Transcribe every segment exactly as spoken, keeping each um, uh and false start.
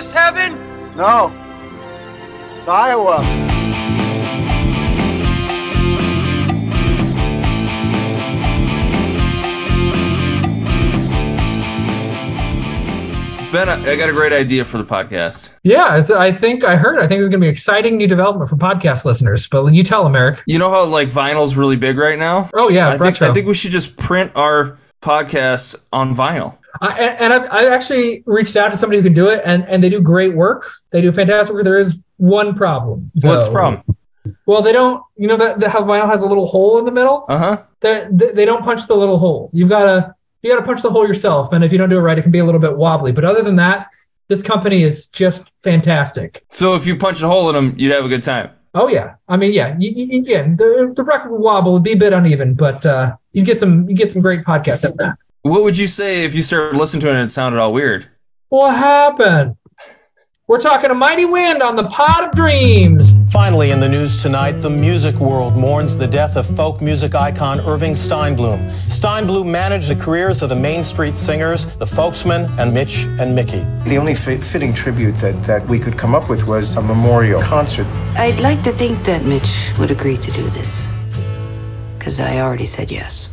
this heaven? No. It's Iowa. Ben, I got a great idea for the podcast. Yeah, it's, I think I heard. I think it's going to be an exciting new development for podcast listeners. But you tell them, Eric. You know how like vinyl's really big right now? Oh yeah, I think, I think we should just print our podcasts on vinyl. Uh, and and I've, I've actually reached out to somebody who can do it, and, and they do great work. They do fantastic work. There is one problem. So, what's the problem? Well, they don't. You know that how vinyl has a little hole in the middle. Uh huh. That they, they don't punch the little hole. You've got to. You got to punch the hole yourself, and if you don't do it right, it can be a little bit wobbly. But other than that, this company is just fantastic. So if you punch a hole in them, you'd have a good time. Oh, yeah. I mean, yeah. You, you, again, the, the record would wobble. It would be a bit uneven, but uh, you'd get some you get some great podcasts out of that. What would you say if you started listening to it and it sounded all weird? What happened? We're talking a mighty wind on the Pod of Dreams. Finally, in the news tonight, the music world mourns the death of folk music icon Irving Steinblum. Steinblum managed the careers of the Main Street Singers, the Folksmen, and Mitch and Mickey. The only fit- fitting tribute that, that we could come up with was a memorial concert. I'd like to think that Mitch would agree to do this, because I already said yes.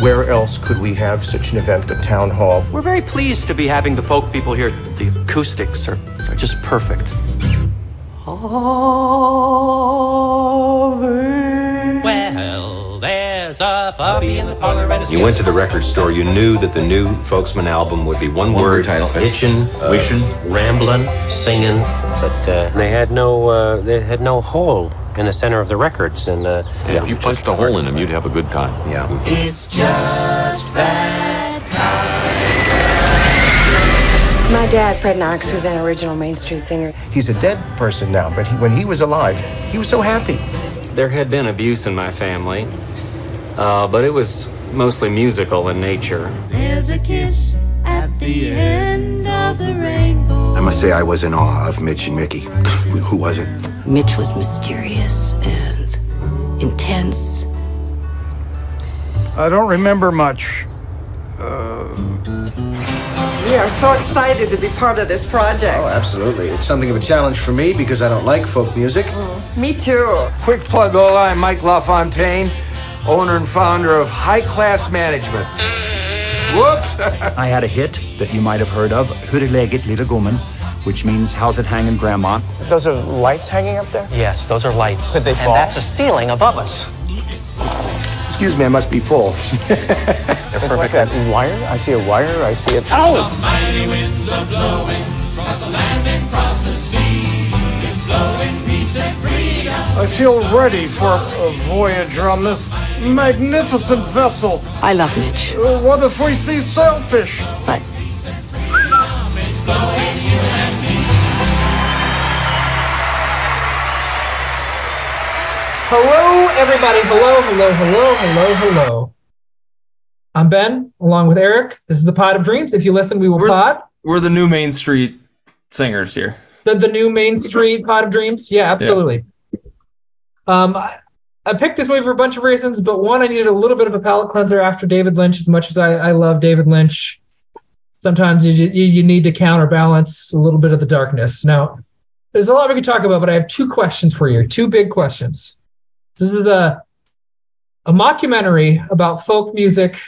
Where else could we have such an event but Town Hall? We're very pleased to be having the folk people here. The acoustics are, are just perfect. Well, there's a puppy in the parlor. You went to the record store. You knew that the new Folksmen album would be one, one word title: itchin', uh, wishin', ramblin', singin'. But uh, they had no, uh, they had no hole in the center of the records, and uh, yeah, if you punched a hole in them, you'd have a good time. Yeah. It's just that kind. My dad, Fred Knox, was an original Main Street singer. He's a dead person now, but he, when he was alive, he was so happy. There had been abuse in my family, uh, but it was mostly musical in nature. There's a kiss at the end of the rainbow. I must say I was in awe of Mitch and Mickey. Who was it? Mitch was mysterious and intense. I don't remember much. Uh... We are so excited to be part of this project. Oh, absolutely. It's something of a challenge for me because I don't like folk music. Mm, me too. Quick plug, hola, I'm Mike LaFontaine, owner and founder of High Class Management. Whoops! I had a hit that you might have heard of, Hurleget Liedergomen, which means, how's it hanging, Grandma? Those are lights hanging up there? Yes, those are lights. Could they fall? And that's a ceiling above us. Excuse me, I must be full. It's like that wire. I see a wire. I see a... Ow! Some mighty winds are blowing across the land and across the sea. It's blowing peace and freedom. I feel ready for a voyage on this magnificent vessel. I love Mitch. Uh, what if we see sailfish? But... Hello, everybody. Hello, hello, hello, hello, hello. I'm Ben, along with Eric. This is the Pod of Dreams. If you listen, we will we're, pod. We're the new Main Street Singers here. The, the new Main Street Pod of Dreams? Yeah, absolutely. Yeah. Um, I, I picked this movie for a bunch of reasons, but one, I needed a little bit of a palate cleanser after David Lynch. As much as I, I love David Lynch, sometimes you, you you need to counterbalance a little bit of the darkness. Now, there's a lot we could talk about, but I have two questions for you, two big questions. This is a, a mockumentary about folk music.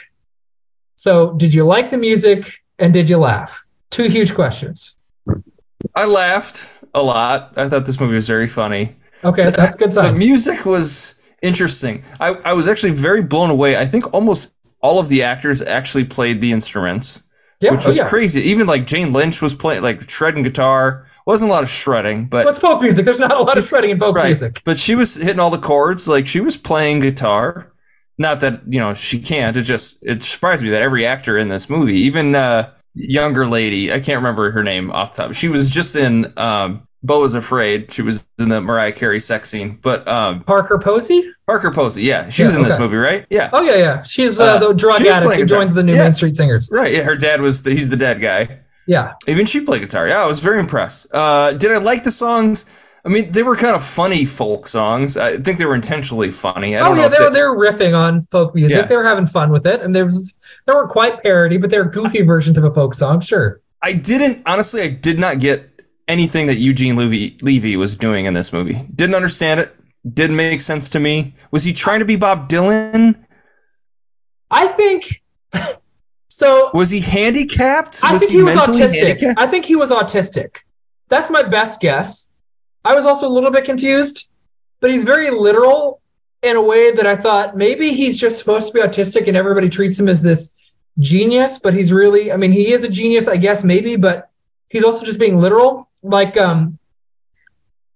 So did you like the music and did you laugh? Two huge questions. I laughed a lot. I thought this movie was very funny. Okay, that's a good sign. The music was interesting. I, I was actually very blown away. I think almost all of the actors actually played the instruments, yeah, which was oh, yeah. crazy. Even like Jane Lynch was playing, like shredding guitar. Wasn't a lot of shredding, but it's folk music. There's not a lot of shredding in folk right. music. But she was hitting all the chords, like she was playing guitar. Not that you know she can't. It just it surprised me that every actor in this movie, even uh, younger lady, I can't remember her name off the top. She was just in um, Beau Is Afraid. She was in the Mariah Carey sex scene. But um, Parker Posey. Parker Posey. Yeah, she yeah, was in okay. this movie, right? Yeah. Oh yeah, yeah. She's uh, the drug addict who joins the new yeah. Main Street Singers. Right. Yeah. Her dad was the, he's the dead guy. Yeah. Even she played guitar. Yeah, I was very impressed. Uh, did I like the songs? I mean, they were kind of funny folk songs. I think they were intentionally funny. I don't oh, yeah, know they, they... were, they were riffing on folk music. Yeah. They were having fun with it. And there was, they weren't quite parody, but they were goofy versions of a folk song, sure. I didn't, honestly, I did not get anything that Eugene Levy, Levy was doing in this movie. Didn't understand it. Didn't make sense to me. Was he trying to be Bob Dylan? I think so. Was he handicapped? I was think he, he was autistic. I think he was autistic. That's my best guess. I was also a little bit confused, but he's very literal in a way that I thought maybe he's just supposed to be autistic and everybody treats him as this genius, but he's really, I mean, he is a genius, I guess, maybe, but he's also just being literal. Like um,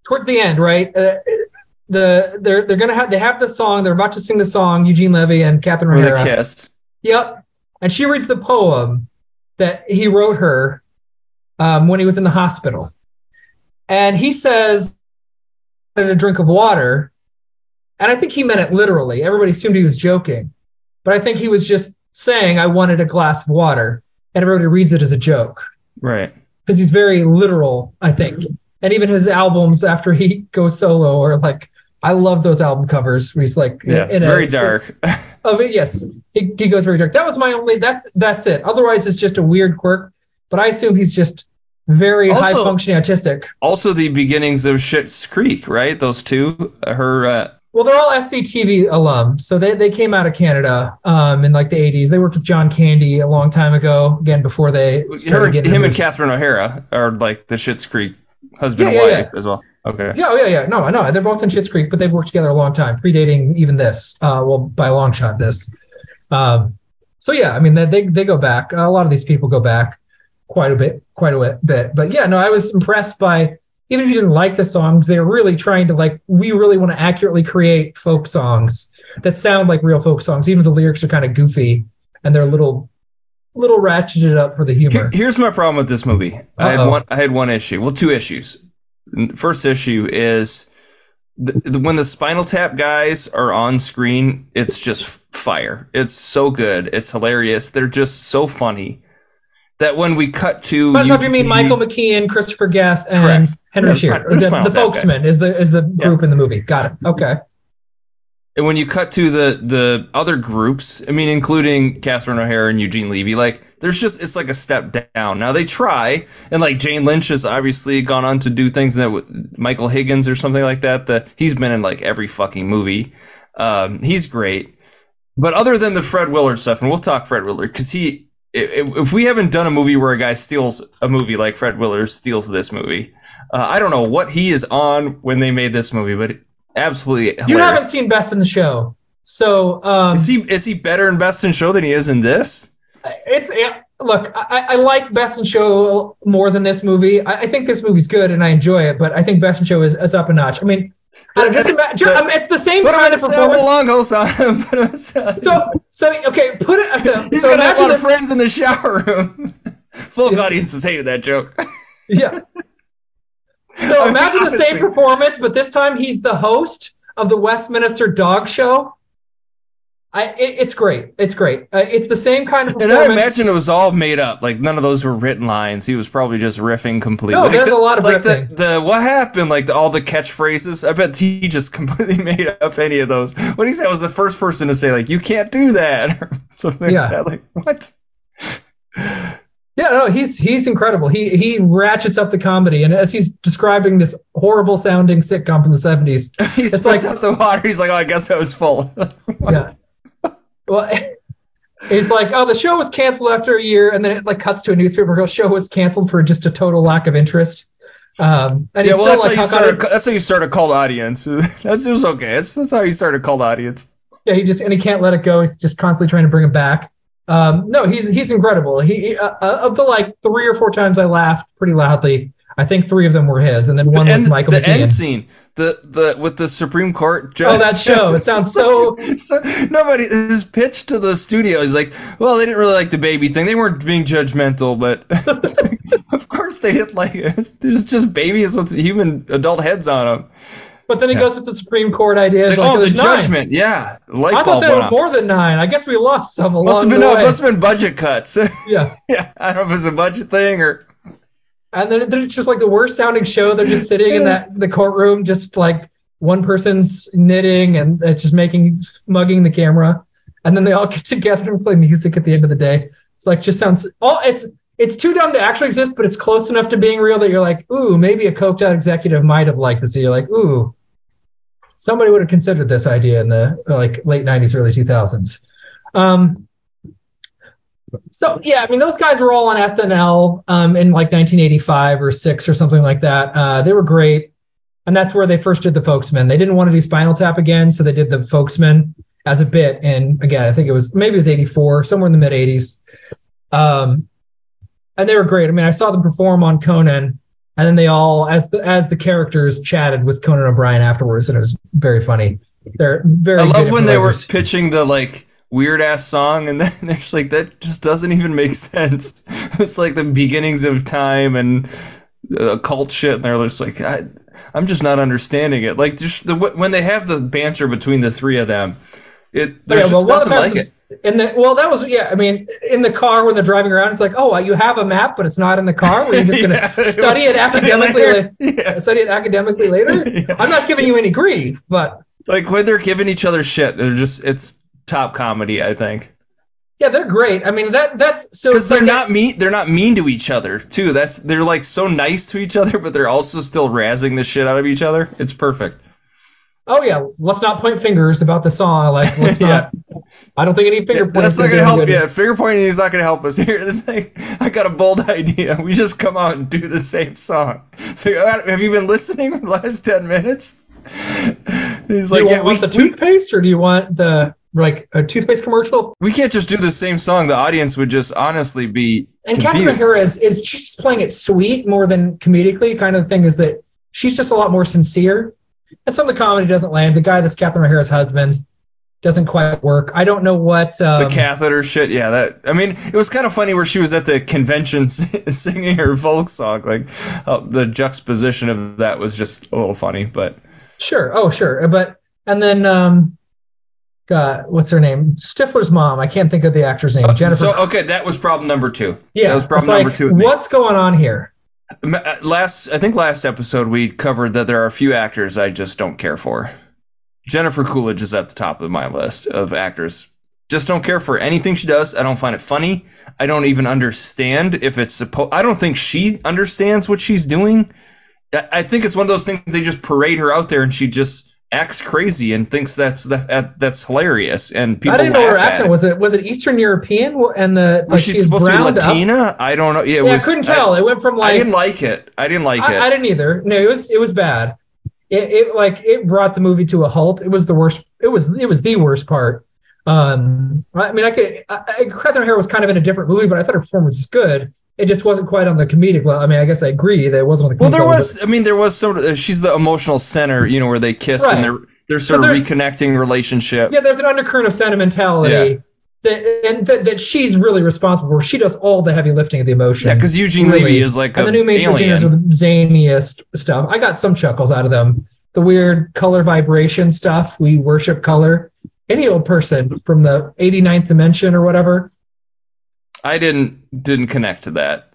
towards the end, right? Uh, the they're they're gonna have they have the song. They're about to sing the song. Eugene Levy and Catherine O'Hara. They kissed. Yep. And she reads the poem that he wrote her um, when he was in the hospital. And he says, "I wanted a drink of water." And I think he meant it literally. Everybody assumed he was joking, but I think he was just saying, "I wanted a glass of water," and everybody reads it as a joke. Right. Because he's very literal, I think. And even his albums after he goes solo are like, I love those album covers. Where he's like, yeah, in a, very dark. Oh, yes, he, he goes very dark. That was my only. That's that's it. Otherwise, it's just a weird quirk. But I assume he's just very high functioning autistic. Also, the beginnings of Schitt's Creek, right? Those two, her. Uh... Well, they're all S C T V alum, so they they came out of Canada um, in like the eighties. They worked with John Candy a long time ago. Again, before they started her, getting him movies. And Catherine O'Hara are like the Schitt's Creek. Husband yeah, and yeah, wife yeah. as well. Okay. Yeah, yeah, yeah. No, I know. They're both in Schitt's Creek, but they've worked together a long time, predating even this. Uh, well, by a long shot, this. Um, so yeah, I mean, they they go back. A lot of these people go back quite a bit, quite a bit. But yeah, no, I was impressed by, even if you didn't like the songs, they were really trying to like, we really want to accurately create folk songs that sound like real folk songs, even if the lyrics are kind of goofy and they're a little. little ratcheted up for the humor. Here's my problem with this movie. Uh-oh. I had one I had one issue. Well, two issues. First issue is the, the, when the Spinal Tap guys are on screen, it's just fire. It's so good. It's hilarious. They're just so funny that when we cut to By you, you mean you, Michael McKean, Christopher Guest, and correct. Henry Shearer. Right. The, the Folksmen is the is the group yeah. in the movie. Got it. Okay. And when you cut to the, the other groups, I mean, including Catherine O'Hara and Eugene Levy, like, there's just, it's like a step down. Now, they try, and, like, Jane Lynch has obviously gone on to do things that Michael Higgins or something like that. The, he's been in, like, every fucking movie. Um, he's great. But other than the Fred Willard stuff, and we'll talk Fred Willard, because he, if, if we haven't done a movie where a guy steals a movie like Fred Willard steals this movie, uh, I don't know what he is on when they made this movie, but... It, absolutely hilarious. You haven't seen Best in the Show, so um, is he is he better in Best in Show than he is in this? It's it, look, I, I like Best in Show more than this movie. I, I think this movie's good and I enjoy it, but I think Best in Show is, is up a notch. I mean, I just imagine, just, I mean, it's the same what kind of performance. Long on so so okay, put it. So, He's so gonna have a lot of friends in the shower room. Folk yeah. audiences hated that joke. Yeah. So imagine the same performance, but this time he's the host of the Westminster Dog Show. I, it, it's great. It's great. Uh, it's the same kind of performance. And I imagine it was all made up. Like, none of those were written lines. He was probably just riffing completely. No, there's a lot of like riffing. The, the, what happened? Like, the, all the catchphrases. I bet he just completely made up any of those. What he said was the first person to say, like, you can't do that. Or something yeah. like that. Like, what? Yeah, no, he's he's incredible. He he ratchets up the comedy, and as he's describing this horrible sounding sitcom from the seventies, he spits like, out the water. He's like, "Oh, I guess I was full." Yeah. Well, he's like, "Oh, the show was canceled after a year," and then it like cuts to a newspaper. The show was canceled for just a total lack of interest. Um, and yeah, well, still, that's, like, how start a, that's how you start a cold audience. That's it was okay. That's, that's how you start a cold audience. Yeah, he just and he can't let it go. He's just constantly trying to bring it back. Um, no, he's he's incredible. He uh, of the like three or four times I laughed pretty loudly. I think three of them were his, and then one the was end, Michael McKean. The end scene, the the with the Supreme Court judge. Oh, that show! It sounds so. so nobody his pitch to the studio is like, well, they didn't really like the baby thing. They weren't being judgmental, but of course they didn't like it. There's just babies with human adult heads on them. But then he yeah. goes with the Supreme Court idea. Like, like, oh, the judgment, nine. yeah. Light I thought there were more than nine. I guess we lost some along must have been, the no, way. It must have been budget cuts. Yeah. yeah. I don't know if it's a budget thing or... And then it's just like the worst sounding show. They're just sitting in that the courtroom, just like one person's knitting and it's just making, mugging the camera. And then they all get together and play music at the end of the day. It's like, just sounds... all it's it's too dumb to actually exist, but it's close enough to being real that you're like, ooh, maybe a coked out executive might have liked this. And you're like, ooh, somebody would have considered this idea in the like late nineties, early two thousands. Um, so, yeah, I mean, those guys were all on S N L um, in like nineteen eighty-five or six or something like that. Uh, they were great. And that's where they first did the Folksmen. They didn't want to do Spinal Tap again, so they did the Folksmen as a bit. And again, I think it was maybe it was eighty-four, somewhere in the mid eighties. Um, and they were great. I mean, I saw them perform on Conan, and then they all, as the as the characters, chatted with Conan O'Brien afterwards, and it was very funny. They're very. I love when they were pitching the like weird ass song, and then it's like that just doesn't even make sense. It's like the beginnings of time and occult shit, and they're just like, I, I'm just not understanding it. Like just the, when they have the banter between the three of them, it there's yeah, well, just nothing like was, it. And the, well, that was yeah. I mean, in the car when they're driving around, it's like, oh, you have a map, but it's not in the car. We're just gonna yeah, study it academically. Later. La- yeah. Study it academically later. Yeah. I'm not giving you any grief, but like when they're giving each other shit, they're just it's top comedy, I think. Yeah, they're great. I mean, that that's so because they're like, not mean. They're not mean to each other, too. That's they're like so nice to each other, but they're also still razzing the shit out of each other. It's perfect. Oh yeah, let's not point fingers about the song. Like, let's yeah. not. I don't think any finger pointing. That's not gonna help. Yeah, finger pointing is not gonna help us here. It's like, I got a bold idea. We just come out and do the same song. So have you been listening for the last ten minutes? And he's do like, you yeah, want we, the toothpaste, we, or do you want the? Like a toothpaste commercial. We can't just do the same song. The audience would just honestly be. And confused. Catherine O'Hara is, is just playing it sweet more than comedically. Kind of the thing is that she's just a lot more sincere. And some of the comedy doesn't land. The guy that's Catherine O'Hara's husband doesn't quite work. I don't know what. Um, the catheter shit. Yeah. That. I mean, it was kind of funny where she was at the convention singing her folk song. Like uh, the juxtaposition of that was just a little funny, but. Sure. Oh, sure. But and then. Um, Uh, what's her name? Stifler's mom. I can't think of the actor's name. Jennifer. So, okay, that was problem number two. Yeah, that was problem like, number two. What's going on here? Last, I think last episode we covered that there are a few actors I just don't care for. Jennifer Coolidge is at the top of my list of actors. Just don't care for anything she does. I don't find it funny. I don't even understand if it's supposed. I don't think she understands what she's doing. I, I think it's one of those things they just parade her out there and she just. Acts crazy and thinks that's that, that's hilarious, and people. I didn't know her accent was it was it Eastern European and the like was she, she supposed to be Latina? Up. I don't know. Yeah, it yeah was, I couldn't tell. I, it went from like I didn't like it. I didn't like I, it. I didn't either. No, it was it was bad. It, it like it brought the movie to a halt. It was the worst. It was it was the worst part. Um, I mean, I could. I, I, Catherine O'Hara was kind of in a different movie, but I thought her performance was good. It just wasn't quite on the comedic level. I mean, I guess I agree that it wasn't on the comedic level. Well, there was, I mean, there was some, she's the emotional center, you know, where they kiss right. and they're, they're sort of reconnecting relationship. Yeah, there's an undercurrent of sentimentality yeah. that and that, that she's really responsible for. She does all the heavy lifting of the emotion. Yeah, because Eugene really. Levy is like and a alien. And the new Main Street Singers are the zaniest stuff. I got some chuckles out of them. The weird color vibration stuff. We worship color. Any old person from the eighty-ninth dimension or whatever. I didn't didn't connect to that.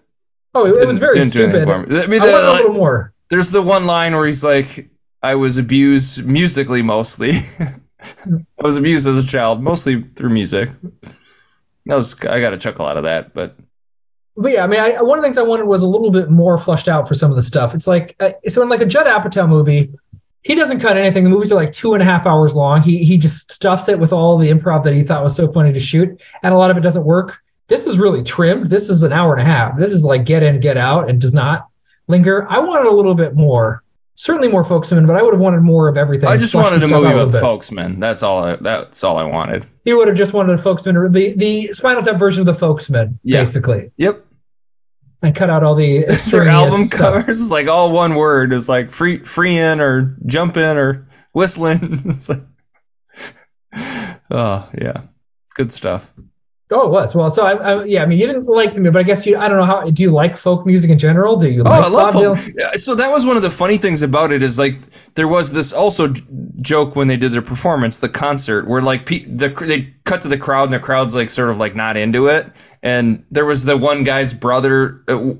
Oh, it, it was very stupid. I mean, the, I want a little like, more. There's the one line where he's like, "I was abused musically, mostly. I was abused as a child, mostly through music." That was I got a chuckle out of that, but. But yeah, I mean, I, one of the things I wanted was a little bit more fleshed out for some of the stuff. It's like uh, so in like a Judd Apatow movie, he doesn't cut anything. The movies are like two and a half hours long. He he just stuffs it with all the improv that he thought was so funny to shoot, and a lot of it doesn't work. This is really trimmed. This is an hour and a half. This is like get in, get out, and does not linger. I wanted a little bit more. Certainly more Folksmen, but I would have wanted more of everything. I just wanted a movie about Folksmen. That's all. I, that's all I wanted. He would have just wanted a Folksmen, the the Spinal Tap version of the Folksmen, yeah. basically. Yep. And cut out all the their album stuff. Covers. It's like all one word. It's like free, freeing, or jumping, or whistling. It's like, oh yeah, good stuff. Oh, it was. Well, so, I, I, yeah, I mean, you didn't like the movie, but I guess you, I don't know how, do you like folk music in general? Do you like oh, I love Bob Dylan? Yeah, so that was one of the funny things about it is, like, there was this also j- joke when they did their performance, the concert, where, like, pe- the, they cut to the crowd and the crowd's, like, sort of, like, not into it. And there was the one guy's brother. Uh,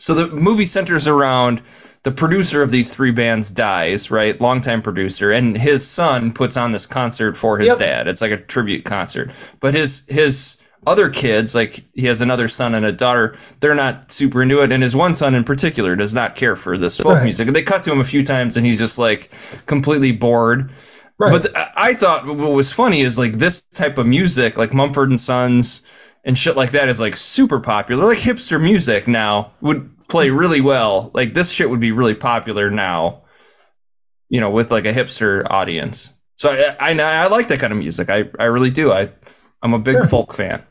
so the movie centers around the producer of these three bands dies, right? Longtime producer, and his son puts on this concert for his yep. dad. It's like a tribute concert. But his his other kids, like he has another son and a daughter, they're not super into it. And his one son in particular does not care for this folk right. music. And they cut to him a few times and he's just like completely bored. Right. But th- I thought what was funny is like this type of music, like Mumford and Sons and shit like that, is like super popular. Like hipster music now would play really well. Like this shit would be really popular now, you know, with like a hipster audience. So I, I, I like that kind of music. I, I really do. I, I'm a big sure. folk fan.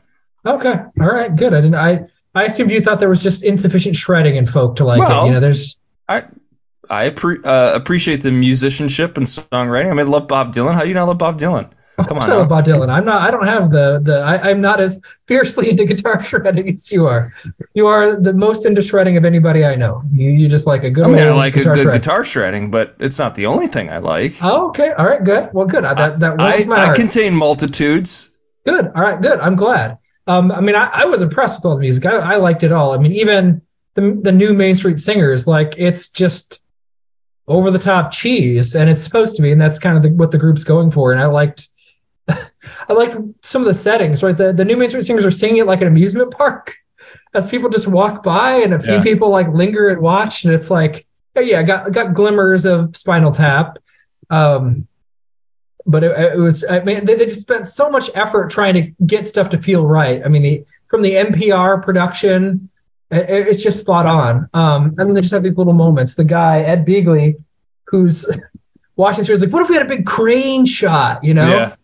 Okay. All right. Good. I didn't, I, I assumed you thought there was just insufficient shredding in folk to like well, it. You know, there's, I, I pre- uh, appreciate the musicianship and songwriting. I mean, I love Bob Dylan. How do you not love Bob Dylan? Come on. I love Bob Dylan. I'm not, I don't have the, the, I, I'm not as fiercely into guitar shredding as you are. You are the most into shredding of anybody I know. You, you just like a good, I mean, I like guitar a good shredding. guitar shredding, but it's not the only thing I like. Oh, okay. All right. Good. Well, good. I, that, that I, my I, I contain multitudes. Good. All right. Good. I'm glad. Um, I mean, I, I was impressed with all the music. I, I liked it all. I mean, even the the new Main Street Singers, like it's just over the top cheese, and it's supposed to be, and that's kind of the, what the group's going for. And I liked, I liked some of the settings. Right, the the new Main Street Singers are singing it like an amusement park, as people just walk by, and a few yeah. people like linger and watch, and it's like, oh yeah, I got I got glimmers of Spinal Tap. Um, But it, it was, I mean, they, they just spent so much effort trying to get stuff to feel right. I mean, the, from the N P R production, it, it's just spot on. Um, I mean, they just have these little moments. The guy, Ed Beagley, who's watching this, he's like, what if we had a big crane shot, you know? Yeah.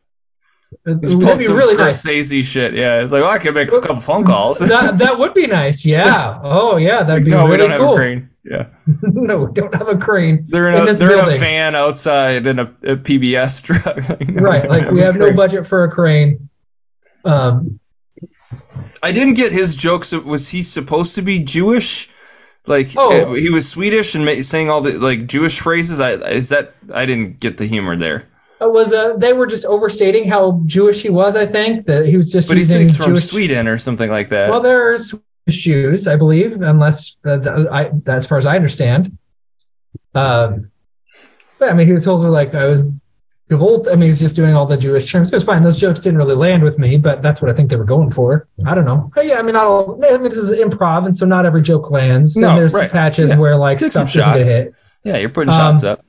It's some really Scorsese nice. shit. Yeah, it's like, well, I could make a couple phone calls. that, that would be nice, yeah. Oh, yeah, that'd be no, really cool. No, we don't cool. have a crane. Yeah. no, we don't have a crane. They're in, in, a, this they're in a van outside in a, a P B S truck. like, no, right, like have we have no budget for a crane. Um, I didn't get his jokes. Was he supposed to be Jewish? Like oh. he was Swedish and saying all the like Jewish phrases. I is that I didn't get the humor there. Was uh, they were just overstating how Jewish he was? I think that he was just. But using he's from Jewish... Sweden or something like that. Well, there's Jews, I believe, unless uh, th- I, as far as I understand. Um, but I mean, he was also like I was. Gewollt, I mean, he was just doing all the Jewish terms. It was fine. Those jokes didn't really land with me, but that's what I think they were going for. I don't know. But yeah, I mean, not all. I mean, this is improv, and so not every joke lands. No, and there's right. some patches yeah. where like Take stuff doesn't get hit. Yeah, you're putting um, shots up.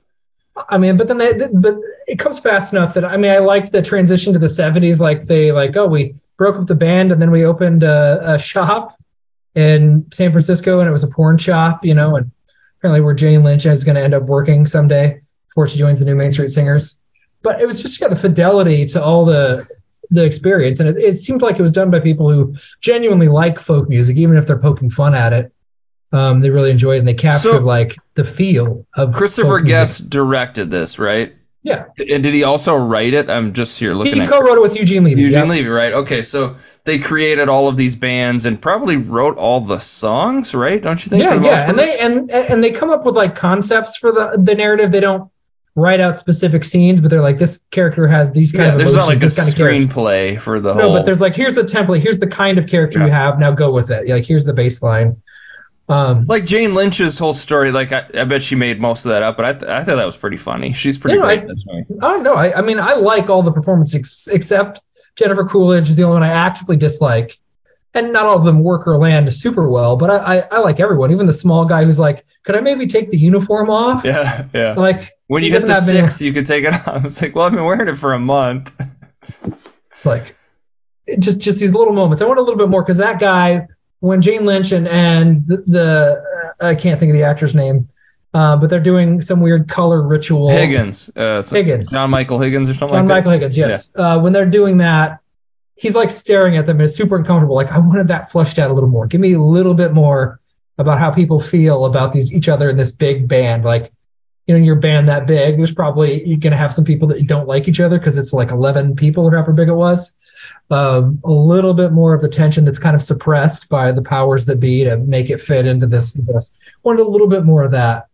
I mean, but then they, but it comes fast enough that, I mean, I liked the transition to the seventies. Like they like, oh, we broke up the band and then we opened a, a shop in San Francisco, and it was a porn shop, you know, and apparently where Jane Lynch is going to end up working someday before she joins the new Main Street Singers. But it was just got the fidelity to all the, the experience. And it, it seemed like it was done by people who genuinely like folk music, even if they're poking fun at it. Um, they really enjoyed it, and they captured so, like the feel of. Christopher Guest directed this, right? Yeah. And did he also write it? I'm just here looking. He at He co-wrote it with Eugene Levy. Eugene yeah. Levy, right? Okay, so they created all of these bands and probably wrote all the songs, right? Don't you think? Yeah, yeah. And they and and they come up with like concepts for the the narrative. They don't write out specific scenes, but they're like, this character has these kind yeah, of emotions. There's not like this a kind of screenplay for the no, whole. No, but there's like, here's the template. Here's the kind of character yeah. you have. Now go with it. Like here's the baseline. Um, like Jane Lynch's whole story, like I, I bet she made most of that up, but I, th- I thought that was pretty funny. She's pretty you know, great I, in this movie. I don't know. I, I mean, I like all the performances ex- except Jennifer Coolidge is the only one I actively dislike, and not all of them work or land super well. But I, I, I like everyone, even the small guy who's like, "Could I maybe take the uniform off?" Yeah, yeah. Like when you hit the sixth, you could take it off. It's like, well, I've been wearing it for a month. It's like just just these little moments. I want a little bit more because that guy. When Jane Lynch and, and the, the I can't think of the actor's name, uh, but they're doing some weird color ritual. Higgins. Uh, so Higgins. John Michael Higgins or something John like that. John Michael Higgins, yes. Yeah. Uh, when they're doing that, he's like staring at them and it's super uncomfortable. Like, I wanted that flushed out a little more. Give me a little bit more about how people feel about these each other in this big band. Like, you know, in your band that big, there's probably you're going to have some people that don't like each other because it's like eleven people or however big it was. Um, a little bit more of the tension that's kind of suppressed by the powers that be to make it fit into this. this. Wanted a little bit more of that.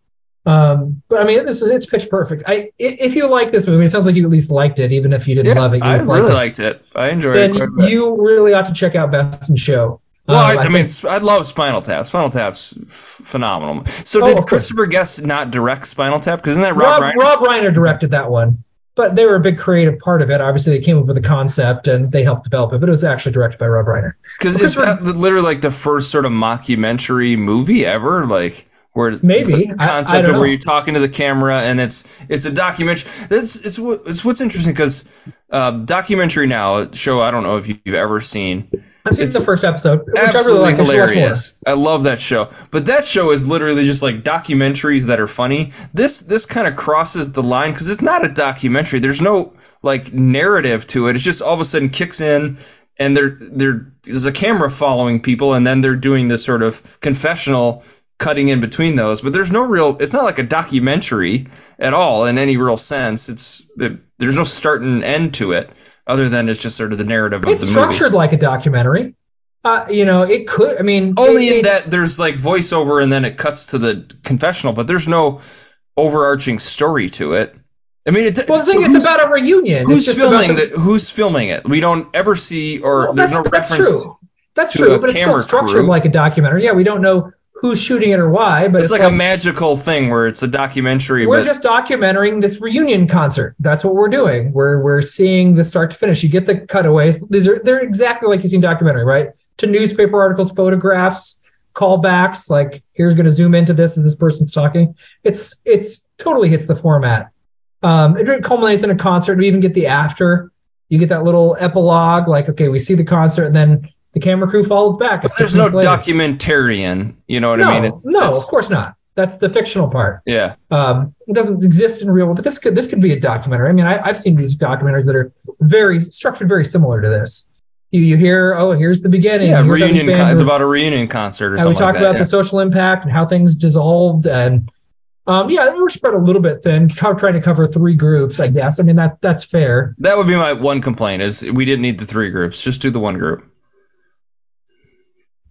Um, but I mean, this is it's pitch perfect. I if you like this movie, it sounds like you at least liked it, even if you didn't yeah, love it. You I really liked it. liked it. I enjoyed then it. Quite a bit. You really ought to check out Best in Show. Well, um, I, I, I mean, I love Spinal Tap. Spinal Tap's f- phenomenal. So oh, did Christopher Guest not direct Spinal Tap? Because isn't that Rob, Rob Reiner? Rob Reiner directed that one. But they were a big creative part of it. Obviously, they came up with the concept and they helped develop it, but it was actually directed by Rob Reiner. Because it's not literally like the first sort of mockumentary movie ever, like where maybe the concept I, I of know. where you're talking to the camera and it's it's a documentary. That's it's it's what's interesting because uh, Documentary Now, a show I don't know if you've ever seen. I've seen it's the first episode, which absolutely I really like. Hilarious. I love that show. But that show is literally just like documentaries that are funny. This this kind of crosses the line because it's not a documentary. There's no like narrative to it. It's just all of a sudden kicks in and there there is a camera following people and then they're doing this sort of confessional cutting in between those. But there's no real – it's not like a documentary at all in any real sense. It's it, there's no start and end to it. Other than it's just sort of the narrative of the movie. It's structured like a documentary. Uh, you know, it could, I mean. Only in that there's like voiceover and then it cuts to the confessional, but there's no overarching story to it. I mean, it, well, the thing is, it's about a reunion. Who's filming it? Who's filming it? We don't ever see, or there's no reference. That's true. That's true, but it's still structured like a documentary. Yeah, we don't know who's shooting it or why, but it's, it's like, like a magical thing where it's a documentary. We're but just documenting this reunion concert. That's what we're doing. We're we're seeing the start to finish. You get the cutaways. These are they're exactly like you see in documentary, right? To newspaper articles, photographs, callbacks. Like here's going to zoom into this as this person's talking. It's it's totally hits the format. Um, it culminates in a concert. We even get the after. You get that little epilogue. Like okay, we see the concert and then. The camera crew follows back. But there's no later. Documentarian, you know what no, I mean? It's, no, it's, of course not. That's the fictional part. Yeah. Um, it doesn't exist in real world, but this could this could be a documentary. I mean, I, I've seen these documentaries that are very structured, very similar to this. You you hear, oh, here's the beginning. Yeah, reunion. Con- it's about a reunion concert or something. We talked like that, about yeah. the social impact and how things dissolved, and um, yeah, we're spread a little bit thin. Trying to cover three groups, I guess. I mean, that that's fair. That would be my one complaint: is we didn't need the three groups. Just do the one group.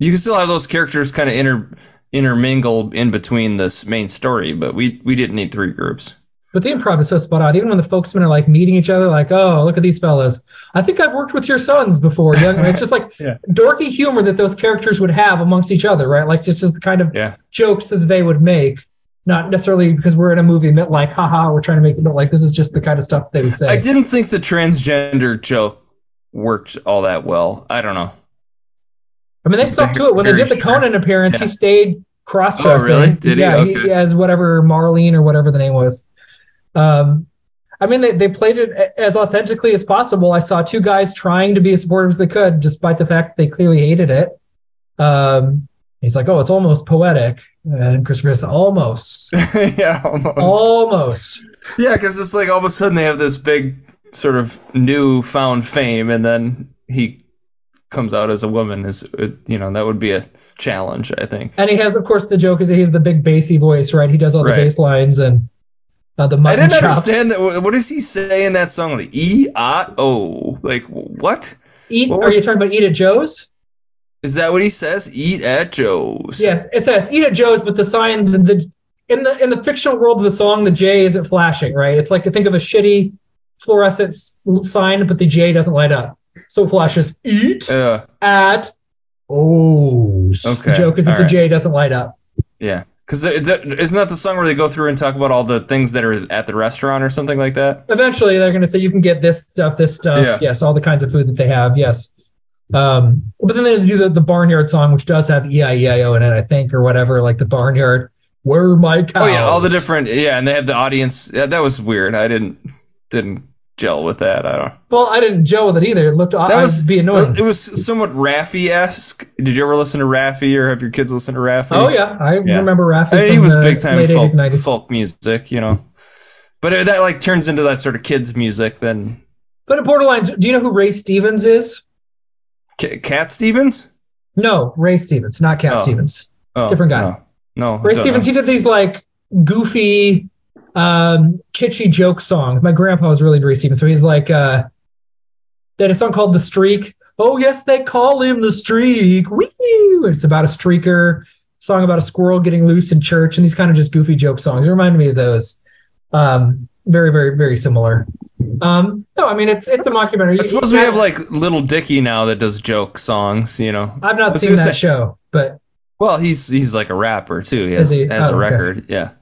You can still have those characters kind of inter, intermingle in between this main story, but we, we didn't need three groups. But the improv is so spot on. Even when the folksmen are like meeting each other, like, oh, look at these fellas. I think I've worked with your sons before. Young. It's just like yeah. dorky humor that those characters would have amongst each other, right? Like just, just the kind of yeah. jokes that they would make. Not necessarily because we're in a movie that like, haha, we're trying to make it, but like this is just the kind of stuff they would say. I didn't think the transgender joke worked all that well. I don't know. I mean, they stuck to it. When they did the Conan appearance, yeah. he stayed cross-dressing. Oh, really? Did he? Yeah, okay. he, as whatever Marlene or whatever the name was. Um, I mean, they, they played it as authentically as possible. I saw two guys trying to be as supportive as they could, despite the fact that they clearly hated it. Um, he's like, oh, it's almost poetic. And Christopher said, almost. yeah, almost. Almost. Yeah, because it's like all of a sudden they have this big sort of newfound fame, and then he... comes out as a woman is, you know, that would be a challenge, I think. And he has, of course, the joke is that he's the big bassy voice, right? He does all the right. bass lines and uh, the mutton I didn't chops. understand that. What does he say in that song? The E I O, like what? Eat? What are you talking about? Eat at Joe's? Is that what he says? Eat at Joe's. Yes, it says Eat at Joe's, but the sign the, the in the in the fictional world of the song, the J isn't flashing, right? It's like think of a shitty fluorescent sign, but the J doesn't light up. So flashes eat uh, at oh. Okay. The joke is that all the right. J doesn't light up. Yeah, because isn't that the song where they go through and talk about all the things that are at the restaurant or something like that? Eventually, they're going to say you can get this stuff, this stuff. Yeah. Yes, all the kinds of food that they have. Yes. Um, but then they do the, the barnyard song, which does have E I E I O in it, I think, or whatever, like the barnyard. Where are my cows? Oh yeah, all the different. Yeah, and they have the audience. Yeah, that was weird. I didn't didn't. gel with that. I don't well I didn't gel with it either. It looked that was be annoying. It was somewhat Raffi-esque. Did you ever listen to Raffi or have your kids listen to Raffi? Oh yeah, I yeah. remember Raffi. I mean, he was big time folk, folk music, you know, but it, that like turns into that sort of kids music then. But at Borderlines, do you know who Ray Stevens is? C- Cat Stevens? No, Ray Stevens, not Cat oh. Stevens. Oh, different guy. No, no Ray Stevens. Know. He did these like goofy. Um, kitschy joke song. My grandpa was really into Ray Stevens, so he's like, uh, they had a song called The Streak. Oh, yes, they call him The Streak. Wee! It's about a streaker, song about a squirrel getting loose in church, and these kind of just goofy joke songs. It reminded me of those. Um, very, very, very similar. Um, no, I mean, it's it's a mockumentary. I suppose we have like Little Dicky now that does joke songs, you know. I've not What's seen that say? show, but. Well, he's he's like a rapper, too. He has, he? has oh, a record, okay. yeah.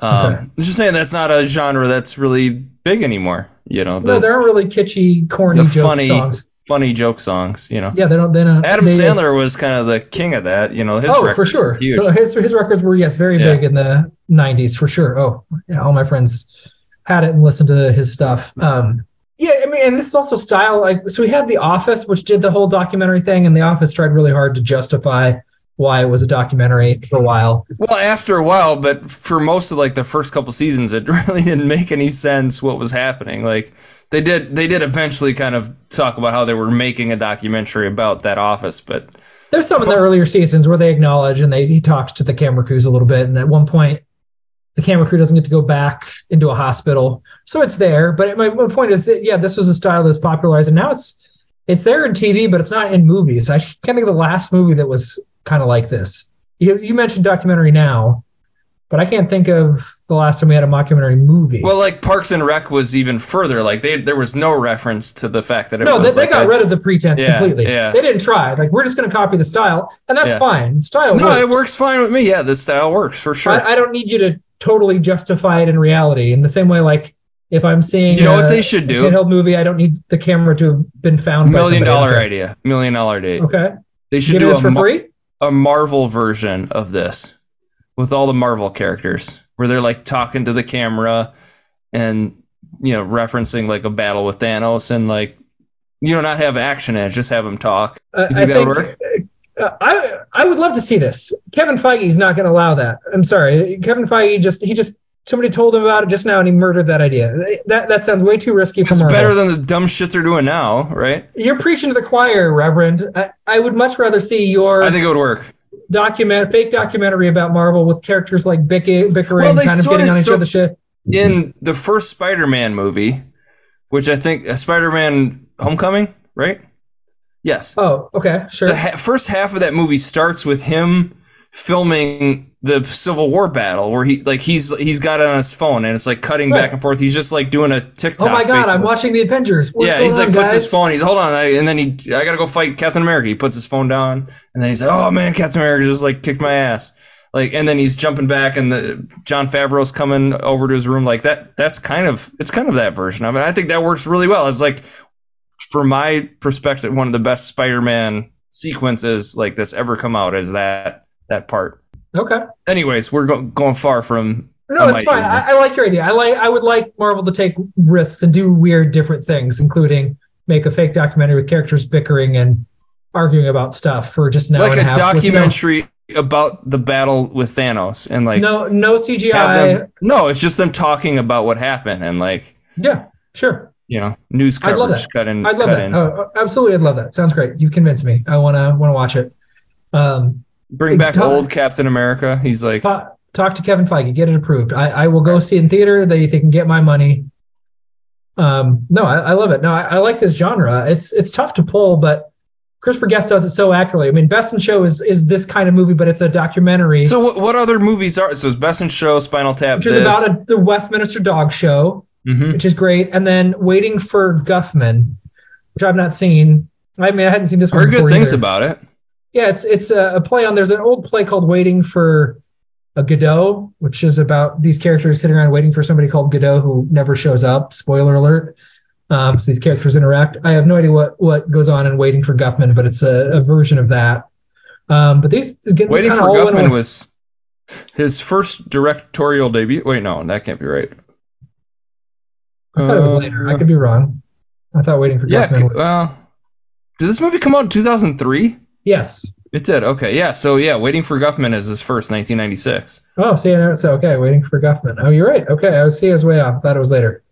Um, okay. I'm just saying that's not a genre that's really big anymore. You know, the, no, there are really kitschy, corny, the joke funny, songs. funny joke songs. You know, yeah, they don't. They don't Adam they, Sandler was kind of the king of that. You know, his oh, for sure, huge. His his records were yes, very yeah. big in the nineties for sure. Oh, yeah, all my friends had it and listened to his stuff. Um, yeah, I mean, and this is also style. Like, so we had The Office, which did the whole documentary thing, and The Office tried really hard to justify why it was a documentary for a while. Well, after a while, but for most of like the first couple seasons, it really didn't make any sense what was happening. Like they did, they did eventually kind of talk about how they were making a documentary about that office, but there's some in the earlier seasons where they acknowledge and they he talks to the camera crews a little bit, and at one point the camera crew doesn't get to go back into a hospital, so it's there. But my, my point is that yeah, this was a style that's popularized, and now it's it's there in T V, but it's not in movies. I can't think of the last movie that was kind of like this. You, you mentioned Documentary Now, but I can't think of the last time we had a mockumentary movie. Well, like Parks and Rec was even further. Like they, there was no reference to the fact that it no, was. No, they, they like got a, rid of the pretense yeah, completely. Yeah. They didn't try. Like we're just going to copy the style, and that's yeah. fine. The style. No, works. It works fine with me. Yeah, the style works for sure. I, I don't need you to totally justify it in reality. In the same way, like if I'm seeing, you know, a, what they should do, a handheld movie, I don't need the camera to have been found. Million by dollar okay. idea. Million dollar idea. Okay. They should Give do this a for mo- free. A Marvel version of this with all the Marvel characters where they're like talking to the camera and, you know, referencing like a battle with Thanos and like, you know, not have action and just have them talk. You think uh, I that think, would work? Uh, I, I would love to see this. Kevin Feige is not going to allow that. I'm sorry. Kevin Feige just, he just, somebody told him about it just now and he murdered that idea. That that sounds way too risky for Marvel. It's better than the dumb shit they're doing now, right? You're preaching to the choir, Reverend. I, I would much rather see your I think it would work. Document fake documentary about Marvel with characters like bickering, well, kind of getting on each other's shit. In the first Spider-Man movie, which I think uh, Spider-Man Homecoming, right? Yes. Oh, okay, sure. The ha- first half of that movie starts with him filming the Civil War battle where he like he's he's got it on his phone and it's like cutting right. back and forth. He's just like doing a TikTok. Oh my God, basically. I'm watching the Avengers. What's yeah, he's on, like guys? Puts his phone. He's hold on, I, and then he I gotta go fight Captain America. He puts his phone down and then he's like, oh man, Captain America just like kicked my ass. Like and then he's jumping back and the Jon Favreau's coming over to his room like that. That's kind of it's kind of that version of it. I think that works really well. It's like from my perspective, one of the best Spider-Man sequences like that's ever come out is that. That part. Okay. Anyways, we're go- going far from. No, it's fine. I, I like your idea. I like. I would like Marvel to take risks and do weird, different things, including make a fake documentary with characters bickering and arguing about stuff for just an hour and a half. Like a documentary no, about the battle with Thanos and like. No, no C G I. Them, no, it's just them talking about what happened and like. Yeah, sure. You know, news coverage. I'd love that. Cut in. I'd love that. Oh, absolutely, I'd love that. Sounds great. You convinced me. I wanna wanna watch it. Um. Bring back talk, old Captain America. He's like... Talk, talk to Kevin Feige. Get it approved. I, I will go see it in theater. They they can get my money. Um, no, I, I love it. No, I, I like this genre. It's it's tough to pull, but Christopher Guest does it so accurately. I mean, Best in Show is, is this kind of movie, but it's a documentary. So what, what other movies are... So it's Best in Show, Spinal Tap, Which this. is about a, the Westminster Dog Show, mm-hmm. which is great. And then Waiting for Guffman, which I've not seen. I mean, I hadn't seen this one before either. Heard good things about it. Yeah, it's it's a play on. There's an old play called Waiting for a Godot, which is about these characters sitting around waiting for somebody called Godot who never shows up. Spoiler alert. Um, so these characters interact. I have no idea what, what goes on in Waiting for Guffman, but it's a, a version of that. Um, but these get Waiting kind of for all Guffman with... was his first directorial debut. Wait, no, that can't be right. I thought uh, it was later. I could be wrong. I thought Waiting for yeah, Guffman. Was... Uh, did this movie come out in two thousand three? Yes. It did. Okay. Yeah. So, yeah, Waiting for Guffman is his first, nineteen ninety-six. Oh, see, so, okay, Waiting for Guffman. Oh, you're right. Okay, I was seeing his way off. I thought it was later.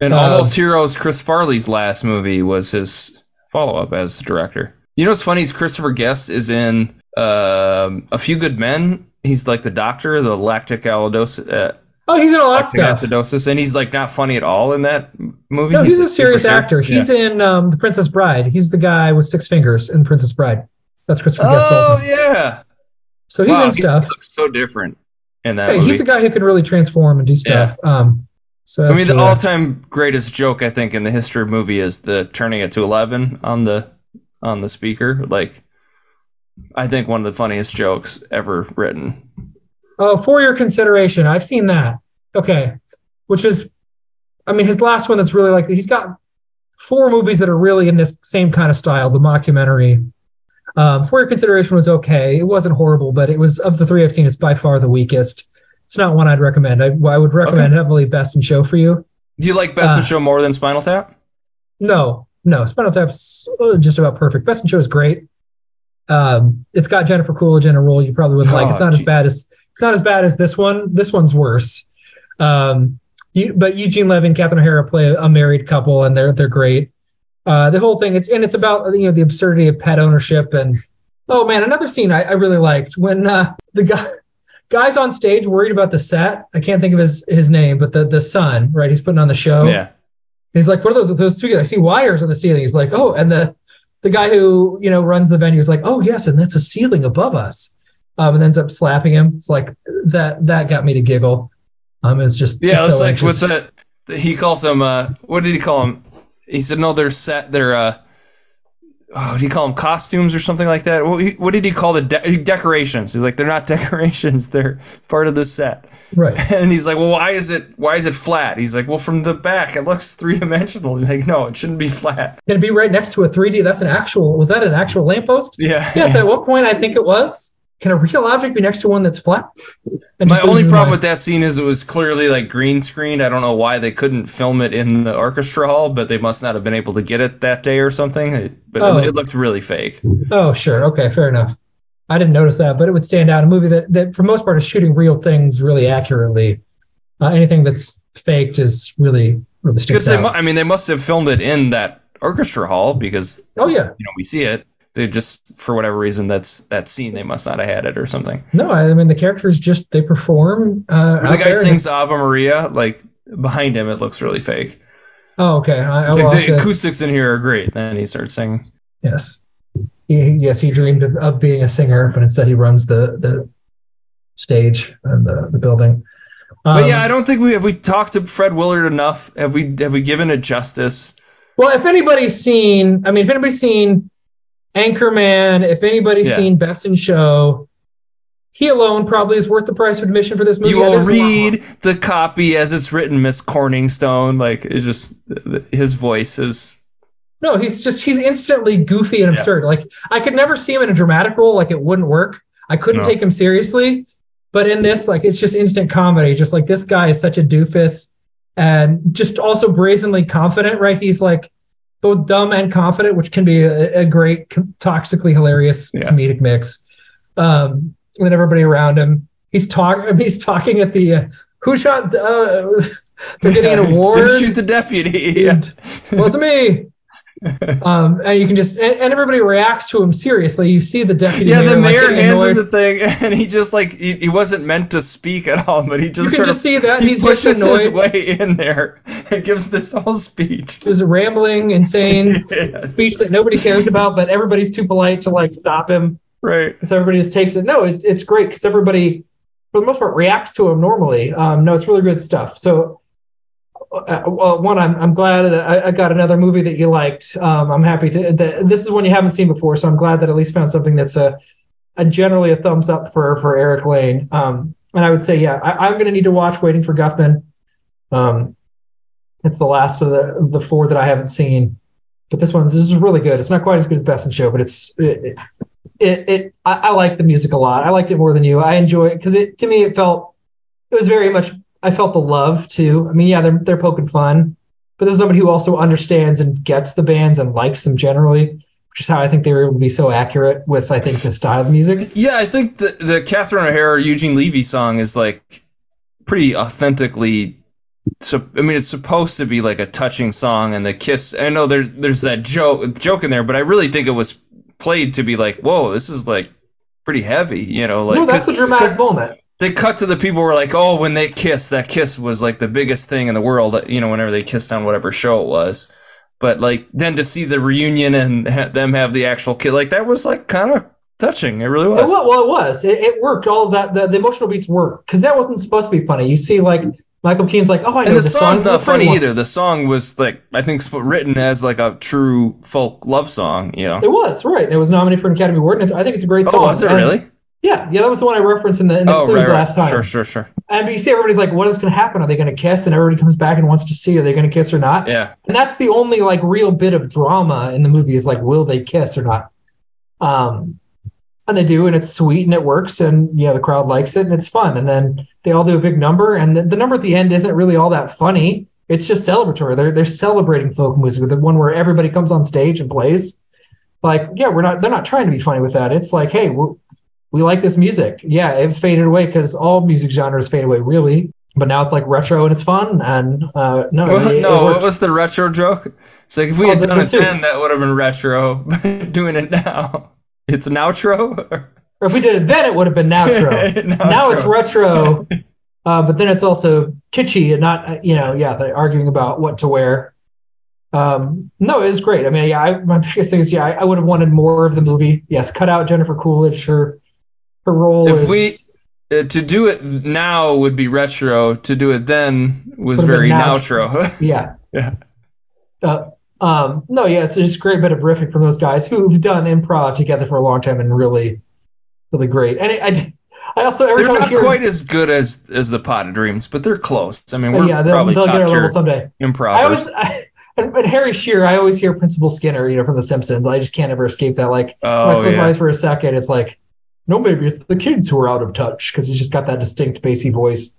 And um, Almost Heroes, Chris Farley's last movie, was his follow-up as director. You know what's funny is Christopher Guest is in uh, A Few Good Men. He's like the doctor, the lactic acidosis. Uh, oh, he's in a lot of stuff. Acidosis, and he's like not funny at all in that movie. No, he's, he's a serious actor. Serious. He's yeah. in um, The Princess Bride. He's the guy with six fingers in Princess Bride. That's Christopher Guest. Oh, yeah. So he's wow, in stuff. He looks so different in that hey, movie. He's a guy who can really transform and do stuff. Yeah. Um, so I mean, the all-time greatest joke, I think, in the history of movie is the turning it to eleven on the on the speaker. Like, I think one of the funniest jokes ever written. Oh, For Your Consideration. I've seen that. Okay. Which is, I mean, his last one that's really like, he's got four movies that are really in this same kind of style, the mockumentary. Um, For Your Consideration was okay. It wasn't horrible, but it was, of the three I've seen, it's by far the weakest. It's not one I'd recommend. I, I would recommend okay. heavily Best in Show for you. Do you like Best uh, in Show more than Spinal Tap? No, no. Spinal Tap's just about perfect. Best in Show is great. Um, it's got Jennifer Coolidge in a role you probably wouldn't oh, like. It's not geez. as bad as it's not as bad as this one. This one's worse. Um, you, but Eugene Levy and Catherine O'Hara play a, a married couple, and they're they're great. Uh, the whole thing, it's and it's about you know the absurdity of pet ownership. And oh man, another scene I, I really liked when uh, the guy. Guy's on stage worried about the set. I can't think of his, his name, but the, the son, right? He's putting on the show. Yeah. He's like, what are those those two? I see wires on the ceiling. He's like, oh, and the the guy who you know runs the venue is like, oh yes, and that's a ceiling above us. Um, and ends up slapping him. It's like that that got me to giggle. Um, it's just yeah. Just it's so like anxious. What's that? He calls him. Uh, what did he call him? He said no. They're set. They're uh. Oh, do you call them costumes or something like that? What, what did he call the de- decorations? He's like, they're not decorations; they're part of the set. Right. And he's like, well, why is it why is it flat? He's like, well, from the back, it looks three dimensional. He's like, no, it shouldn't be flat. It'd be right next to a three D. That's an actual. Was that an actual lamppost? Yeah. Yes. Yeah. At what point I think it was. Can a real object be next to one that's flat? And my only problem my... with that scene is it was clearly like green screened. I don't know why they couldn't film it in the orchestra hall, but they must not have been able to get it that day or something. But oh. it, it looked really fake. Oh, sure. Okay, fair enough. I didn't notice that, but it would stand out. A movie that, that for the most part, is shooting real things really accurately. Uh, anything that's faked is really, really sticks out. Mu- I mean, they must have filmed it in that orchestra hall because oh, yeah. you know, we see it. They just, for whatever reason, that's that scene. They must not have had it or something. No, I mean the characters just they perform. Uh, the guy sings Ave Maria, like behind him, it looks really fake. Oh, okay. I, so I the acoustics in here are great. Then he starts singing. Yes, he, yes, he dreamed of, of being a singer, but instead he runs the the stage and the the building. Um, but yeah, I don't think we have we talked to Fred Willard enough. Have we have we given it justice? Well, if anybody's seen, I mean, if anybody's seen. Anchorman, if anybody's yeah. seen Best in Show, he alone probably is worth the price of admission for this movie. You will read the copy as it's written, Miss Corningstone. Like, it's just, his voice is... No, he's just, he's instantly goofy and absurd. Yeah. Like, I could never see him in a dramatic role. Like, it wouldn't work. I couldn't no. take him seriously. But in this, like, it's just instant comedy. Just like, this guy is such a doofus and just also brazenly confident, right? He's like, both dumb and confident, which can be a, a great, toxically hilarious yeah. comedic mix. Um, and then everybody around him, he's talking. He's talking at the uh, who shot. The, uh, they're getting yeah, an award. Didn't shoot the deputy. Yeah. Wasn't me. Um, and you can just and, and everybody reacts to him seriously. You see the deputy. Yeah, mayor, the mayor like, hands him the thing, and he just like he, he wasn't meant to speak at all, but he just you can just of, see that he he's pushes just annoyed. His way in there and gives this whole speech. It was a rambling, insane yes. speech that nobody cares about, but everybody's too polite to like stop him. Right. And so everybody just takes it. No, it's it's great because everybody, for the most part, reacts to him normally. Um, no, it's really good stuff. So. Uh, well, one, I'm, I'm glad that I, I got another movie that you liked. Um, I'm happy to. That, this is one you haven't seen before, so I'm glad that I at least found something that's a, a generally a thumbs up for for Eric Lane. Um, and I would say, yeah, I, I'm going to need to watch Waiting for Guffman. Um, it's the last of the of the four that I haven't seen, but this one's this is really good. It's not quite as good as Best in Show, but it's it it, it I, I like the music a lot. I liked it more than you. I enjoy it because it to me it felt it was very much. I felt the love too. I mean, yeah, they're they're poking fun, but this is somebody who also understands and gets the bands and likes them generally, which is how I think they were able to be so accurate with I think the style of music. Yeah, I think the the Catherine O'Hara Eugene Levy song is like pretty authentically. So I mean, it's supposed to be like a touching song, and the kiss. I know there there's that joke joke in there, but I really think it was played to be like, whoa, this is like pretty heavy, you know? Like no, that's a dramatic moment. They cut to the people who were like, oh, when they kissed, that kiss was like the biggest thing in the world, you know, whenever they kissed on whatever show it was. But like then to see the reunion and ha- them have the actual kiss, like that was like kind of touching. It really was. It, well, it was. It, it worked. All of that. The, the emotional beats worked because that wasn't supposed to be funny. You see like Michael Caine's like, oh, I know and the, the song's, song's not funny one. Either. The song was like, I think written as like a true folk love song, you know. It was, right. It was nominated for an Academy Award. And it's, I think it's a great song. Oh, was it really? Yeah, yeah, that was the one I referenced in the, in the oh, clues right, last time. Sure, sure, sure. And but you see everybody's like, what is going to happen? Are they going to kiss? And everybody comes back and wants to see, are they going to kiss or not? Yeah. And that's the only like real bit of drama in the movie is like, will they kiss or not? Um, and they do, and it's sweet, and it works, and you know the crowd likes it, and it's fun. And then they all do a big number, and the, the number at the end isn't really all that funny. It's just celebratory. They're they're celebrating folk music, the one where everybody comes on stage and plays. Like, yeah, we're not. They're not trying to be funny with that. It's like, hey, we're We like this music. Yeah, it faded away because all music genres fade away, really. But now it's like retro and it's fun. And uh, no, well, it, no, it what was the retro joke? It's like if we oh, had the, done the it then, that would have been retro. But doing it now, it's an outro. Or if we did it then, it would have been outro. now, now it's retro, uh, but then it's also kitschy and not, you know, yeah, they're arguing about what to wear. Um, no, it was great. I mean, yeah, I, my biggest thing is, yeah, I, I would have wanted more of the movie. Yes, cut out Jennifer Coolidge for. The role if is, we uh, to do it now would be retro. To do it then was very outro. yeah. Yeah. Uh, um, no, yeah, it's just a great bit of riffing from those guys who've done improv together for a long time and really, really great. And I, I, I also every they're time not I hear, quite as good as as the Pot of Dreams, but they're close. I mean, we're yeah, they'll, probably they'll top get a level someday. Improv. I was. I, But Harry Shearer, I always hear Principal Skinner, you know, from The Simpsons. I just can't ever escape that. Like, oh, when I close yeah. my eyes for a second, it's like. No, maybe it's the kids who are out of touch because he's just got that distinct bassy voice.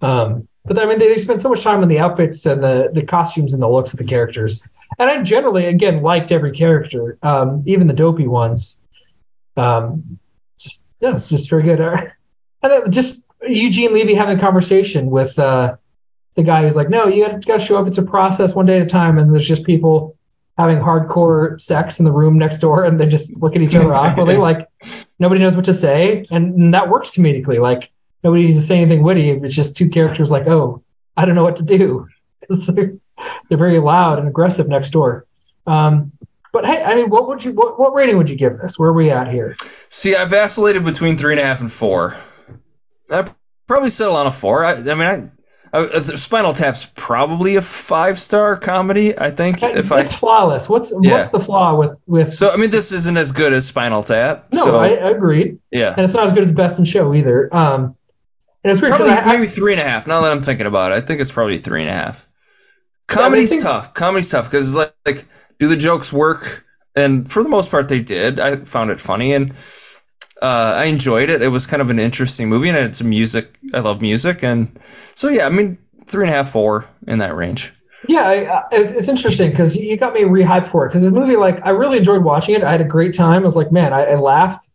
Um, but I mean, they, they spend so much time on the outfits and the, the costumes and the looks of the characters. And I generally, again, liked every character, um, even the dopey ones. Um, just, yeah, it's just very good. And it, just Eugene Levy having a conversation with uh, the guy who's like, no, you got to show up. It's a process one day at a time. And there's just people having hardcore sex in the room next door, and they just look at each other awkwardly, like nobody knows what to say, and, and that works comedically. Like nobody needs to say anything witty. It's just two characters like, oh, I don't know what to do. they're, they're very loud and aggressive next door. Um, but hey, I mean, what would you, what, what rating would you give this? Where are we at here? See, I vacillated between three and a half and four. I probably settled on a four. I, I mean, I. Uh, Spinal Tap's probably a five-star comedy, I think. That, if it's I, flawless. What's yeah. what's the flaw with, with... So, I mean, this isn't as good as Spinal Tap. No, so. I, I agreed. Yeah. And it's not as good as Best in Show either. Um, and it's weird probably I, maybe three and a half, now that I'm thinking about it. I think it's probably three and a half. Comedy's yeah, think, tough. Comedy's tough because, like, like, do the jokes work? And for the most part, they did. I found it funny, and Uh, I enjoyed it. It was kind of an interesting movie, and it's music. I love music, and so yeah. I mean, three and a half, four in that range. Yeah, I, I, it's, it's interesting because you got me rehyped for it. Because this movie, like, I really enjoyed watching it. I had a great time. I was like, man, I, I laughed.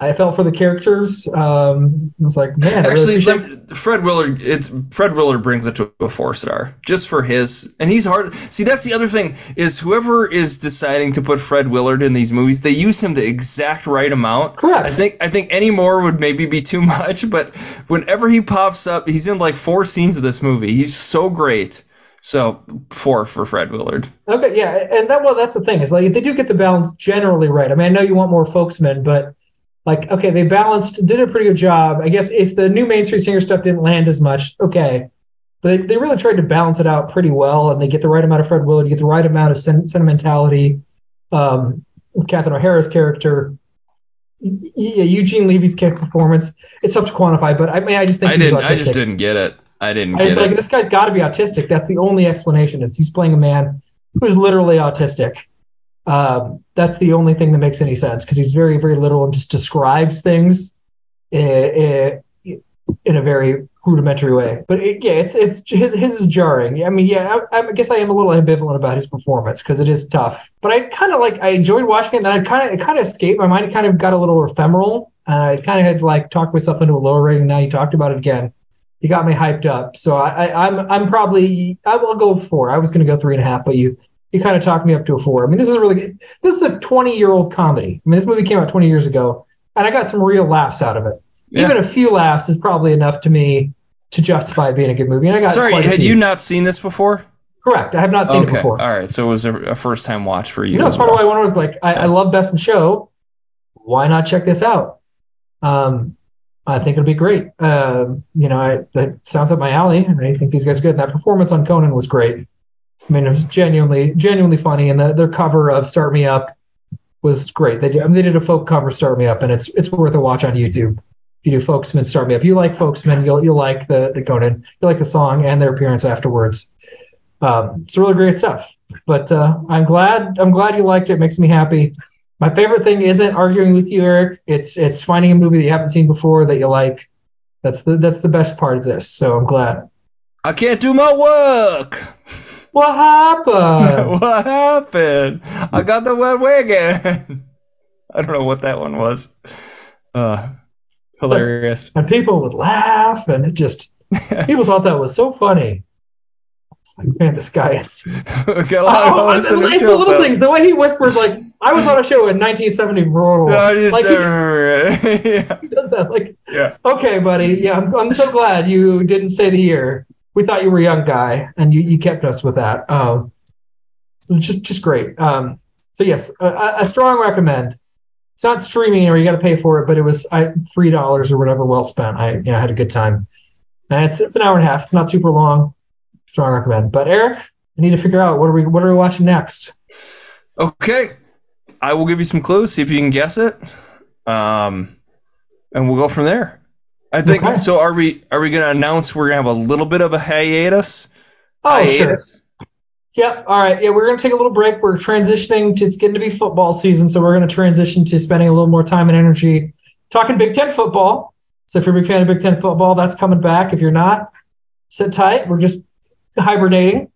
I felt for the characters. Um, I was like, man. I actually, really appreciate- the, Fred Willard. It's Fred Willard brings it to a four star just for his, and he's hard. See, that's the other thing is whoever is deciding to put Fred Willard in these movies, they use him the exact right amount. Correct. I think I think any more would maybe be too much, but whenever he pops up, he's in like four scenes of this movie. He's so great. So four for Fred Willard. Okay, yeah, and that well, that's the thing is like they do get the balance generally right. I mean, I know you want more folksmen, but. Like, okay, they balanced, did a pretty good job. I guess if the new Main Street Singers stuff didn't land as much, okay. But they, they really tried to balance it out pretty well, and they get the right amount of Fred Willard, you get the right amount of sen- sentimentality um, with Catherine O'Hara's character. Yeah, Eugene Levy's performance. It's tough to quantify, but I mean, I just think I he was autistic. I just didn't get it. I didn't I was get like, it. This guy's got to be autistic. That's the only explanation is he's playing a man who's literally autistic. Um, that's the only thing that makes any sense because he's very, very literal and just describes things in, in, in a very rudimentary way. But it, yeah, it's it's his his is jarring. I mean, yeah, I, I guess I am a little ambivalent about his performance because it is tough. But I kind of like I enjoyed watching it. And I kind of it kind of escaped my mind. It kind of got a little ephemeral. And I kind of had to, like talked myself into a lower rating. Now you talked about it again. You got me hyped up. So I, I I'm I'm probably I will go four. I was going to go three and a half, but you. You kind of talked me up to a four. I mean, this is a really good. This is a twenty-year-old comedy. I mean, this movie came out twenty years ago, and I got some real laughs out of it. Yeah. Even a few laughs is probably enough to me to justify it being a good movie. And I got sorry, had you not seen this before? Correct, I have not seen okay. it before. All right, so it was a, a first-time watch for you. You know, that's part well. of why I was like, I, yeah. I love Best in Show. Why not check this out? Um, I think it'll be great. Um, you know, I, that sounds up my alley, and I think these guys are good. And that performance on Conan was great. I mean, it was genuinely, genuinely funny, and the, their cover of "Start Me Up" was great. They did, I mean, they did a folk cover, Start Me Up, and it's it's worth a watch on YouTube. If you do Folksmen, Start Me Up. You like Folksmen, you'll you'll like the the Conan, you'll like the song and their appearance afterwards. Um, it's really great stuff. But uh, I'm glad I'm glad you liked it. It makes me happy. My favorite thing isn't arguing with you, Eric. It's it's finding a movie that you haven't seen before that you like. That's the that's the best part of this. So I'm glad. I can't do my work. What happened? What happened? I got the wet wig in. I don't know what that one was. Uh, hilarious. And people would laugh, and it just people thought that was so funny. It's like, man, this guy is. Got a lot oh, of like the little things. The way he whispered, like I was on a show in nineteen seventy-four. No, just, like, he, yeah. He does that, like, yeah. Okay, buddy. Yeah, I'm, I'm so glad you didn't say the year. We thought you were a young guy, and you, you kept us with that. Um, it's just just great. Um, so yes, a, a strong recommend. It's not streaming or you got to pay for it, but it was I, three dollars or whatever well spent. I you know, had a good time. And it's it's an hour and a half. It's not super long. Strong recommend. But Eric, I need to figure out what are we what are we watching next. Okay, I will give you some clues. See if you can guess it, um, and we'll go from there. I think okay. So. Are we are we gonna announce we're gonna have a little bit of a hiatus? Oh, hiatus. Sure. Yep. All right. Yeah, we're gonna take a little break. We're transitioning to it's getting to be football season, so we're gonna transition to spending a little more time and energy talking Big Ten football. So if you're a big fan of Big Ten football, that's coming back. If you're not, sit tight. We're just hibernating.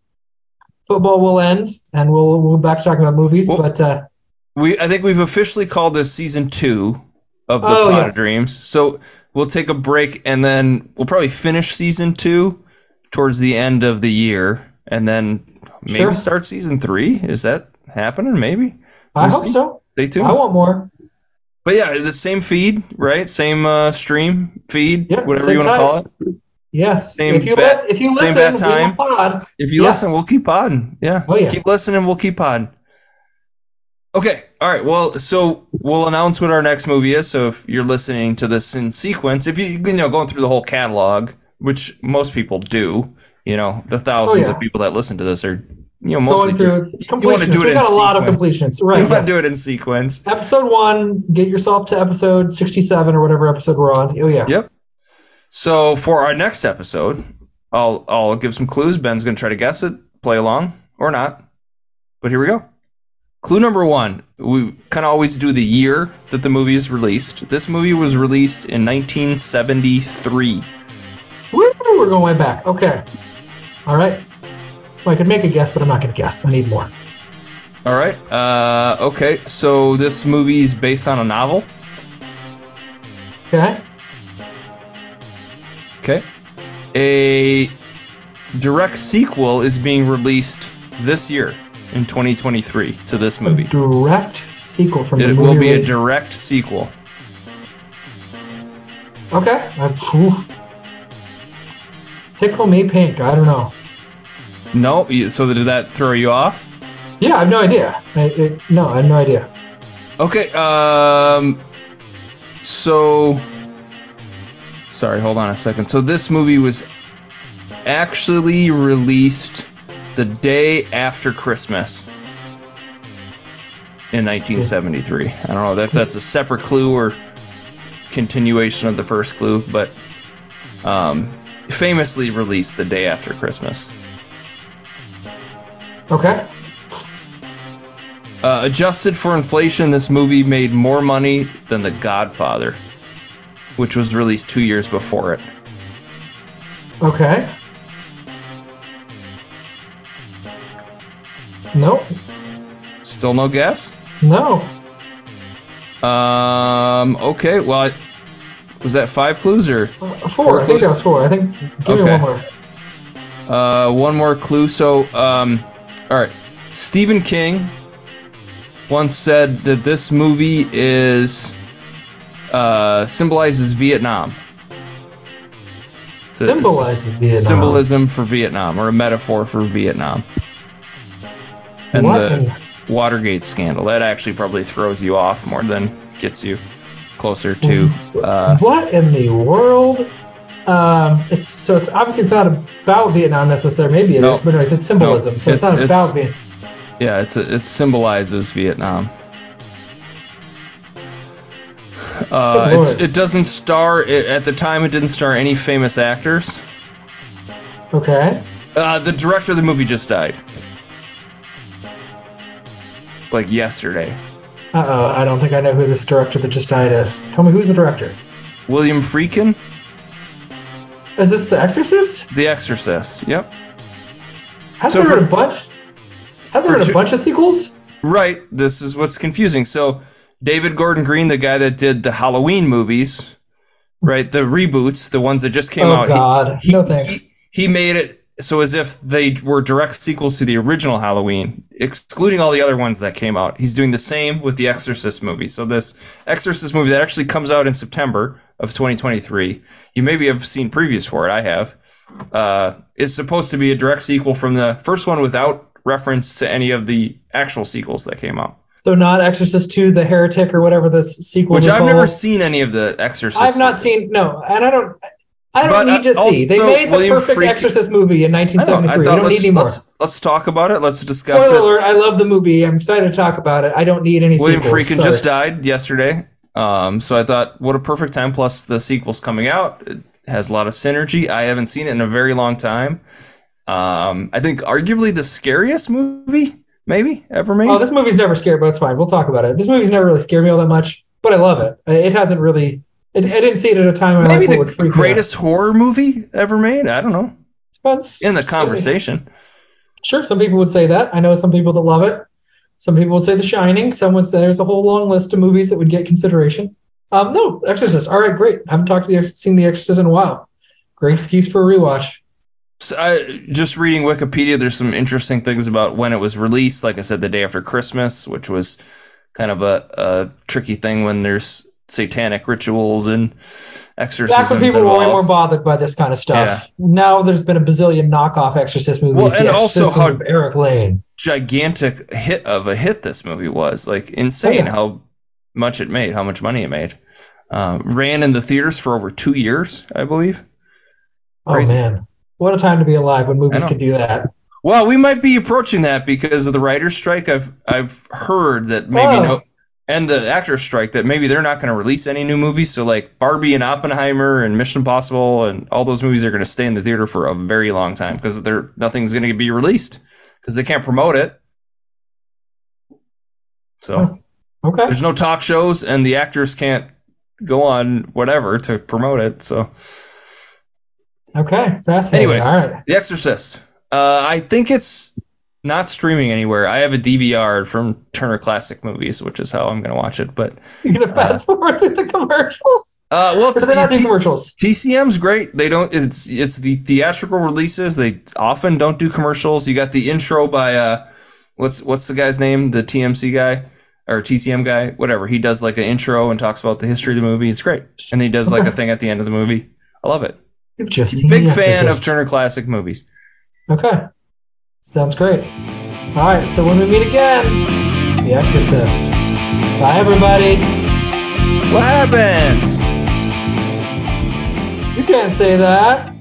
Football will end, and we'll we'll be back talking about movies. Well, but uh, we I think we've officially called this season two of the oh, Pod yes. of Dreams. So. We'll take a break, and then we'll probably finish season two towards the end of the year, and then maybe sure. start season three. Is that happening? Maybe. I we'll hope see. so. Stay tuned. I want more. But yeah, the same feed, right? Same uh, stream feed, yep, whatever you want to call it. Yes. Same if you bat, listen, if you listen, same bat time. We'll pod. If you yes. listen, we'll keep podding. Yeah. Oh, yeah. Keep listening. We'll keep podding. Okay, all right, well, so we'll announce what our next movie is, so if you're listening to this in sequence, if you, you know, going through the whole catalog, which most people do, you know, the thousands oh, yeah. of people that listen to this are, you know, mostly going through you, you want to do it we in got a sequence. lot of completions, right? You yes. want to do it in sequence. Episode one, get yourself to episode sixty-seven or whatever episode we're on. Oh, yeah. Yep. So for our next episode, I'll, I'll give some clues. Ben's going to try to guess it, play along, or not, but here we go. Clue number one, we kind of always do the year that the movie is released. This movie was released in nineteen seventy-three. Woo, we're going way back. Okay. All right. Well, I could make a guess, but I'm not going to guess. I need more. All right. Uh, okay. So this movie is based on a novel. Okay. Okay. A direct sequel is being released this year. In twenty twenty-three to this movie. A direct sequel from it the movie. It will be release. a direct sequel. Okay. Tickle Me Pink. I don't know. No. So did that throw you off? Yeah, I have no idea. I, it, no, I have no idea. Okay. Um. So. Sorry. Hold on a second. So this movie was actually released the day after Christmas in nineteen seventy-three. I don't know if that's a separate clue or continuation of the first clue, but um, famously released the day after Christmas. Okay. Uh, adjusted for inflation, this movie made more money than The Godfather, which was released two years before it. Okay. Nope. Still no guess? No. Um. Okay. Well, I, was that five clues or uh, four? four I clues? think that was four. I think. Give okay. me one more. Uh, one more clue. So, um, all right. Stephen King once said that this movie is uh symbolizes Vietnam. It's a, symbolizes it's Vietnam. Symbolism for Vietnam or a metaphor for Vietnam. And what? The Watergate scandal. That actually probably throws you off more than gets you closer to. Uh, what in the world? Um, it's so it's obviously it's not about Vietnam necessarily. Maybe it no, is, but anyways, it's symbolism. No, so it's, it's not about Vietnam. Yeah, it's a, it symbolizes Vietnam. Uh, it's, it doesn't star it, at the time. It didn't star any famous actors. Okay. Uh, the director of the movie just died, like yesterday. Uh oh, I don't think I know who this director that just died is. Tell me, who's the director? William Friedkin. Is this The Exorcist? The Exorcist. Yep. Has so there been a bunch? Have there been a bunch of sequels? Right. This is what's confusing. So David Gordon Green, the guy that did the Halloween movies, right? The reboots, the ones that just came oh, out. Oh God! He, no he, thanks. He, he made it so as if they were direct sequels to the original Halloween, excluding all the other ones that came out. He's doing the same with the Exorcist movie. So this Exorcist movie that actually comes out in September of twenty twenty-three, you maybe have seen previews for it. I have. Uh, is supposed to be a direct sequel from the first one without reference to any of the actual sequels that came out. So not Exorcist two, The Heretic, or whatever the sequel is. Which I've all. never seen any of the Exorcist. I've not series. seen no, and I don't. I don't but need to also, see. They made the William perfect Friedkin. Exorcist movie in nineteen seventy-three. I don't, I thought, we don't need any more. Let's, let's talk about it. Let's discuss Spoiler it. Alert, I love the movie. I'm excited to talk about it. I don't need any William sequels. William Friedkin Sorry. just died yesterday, um, so I thought, what a perfect time. Plus, the sequel's coming out. It has a lot of synergy. I haven't seen it in a very long time. Um, I think arguably the scariest movie maybe ever made. Oh, this movie's never scared, but it's fine. We'll talk about it. This movie's never really scared me all that much, but I love it. It hasn't really. I didn't see it at a time when maybe I was the greatest horror movie ever made. I don't know. That's in the conversation. Sure, some people would say that. I know some people that love it. Some people would say The Shining. Some would say there's a whole long list of movies that would get consideration. Um, no, Exorcist. All right, great. I haven't talked to the seen The Exorcist in a while. Great excuse for a rewatch. So I, just reading Wikipedia, there's some interesting things about when it was released. Like I said, the day after Christmas, which was kind of a, a tricky thing when there's satanic rituals and exorcisms. Back when people were way more bothered by this kind of stuff. Yeah. Now there's been a bazillion knockoff Exorcist movies. Well, and also how Eric Lane. gigantic hit of a hit this movie was. Like insane oh, yeah. how much it made, how much money it made. Uh, ran in the theaters for over two years, I believe. Crazy. Oh man, what a time to be alive when movies could do that. Well, we might be approaching that because of the writer's strike. I've I've heard that maybe oh. no. And the actors' strike that maybe they're not going to release any new movies. So like Barbie and Oppenheimer and Mission Impossible and all those movies are going to stay in the theater for a very long time because they're nothing's going to be released because they can't promote it. So okay. There's no talk shows and the actors can't go on whatever to promote it. So okay, fascinating. Anyways, all right. The Exorcist. Uh, I think it's. Not streaming anywhere. I have a D V R from Turner Classic Movies, which is how I'm going to watch it. But you're going to fast uh, forward through the commercials. Uh, well, it's, they're not T- commercials. T C M's great. They don't. It's it's the theatrical releases. They often don't do commercials. You got the intro by uh, what's what's the guy's name? The T M C guy or T C M guy, whatever. He does like an intro and talks about the history of the movie. It's great. And he does like a thing at the end of the movie. I love it. Just big fan of Turner Classic Movies. Okay. Sounds great. All right, so when we meet again, The Exorcist. Bye, everybody. What happened? You can't say that.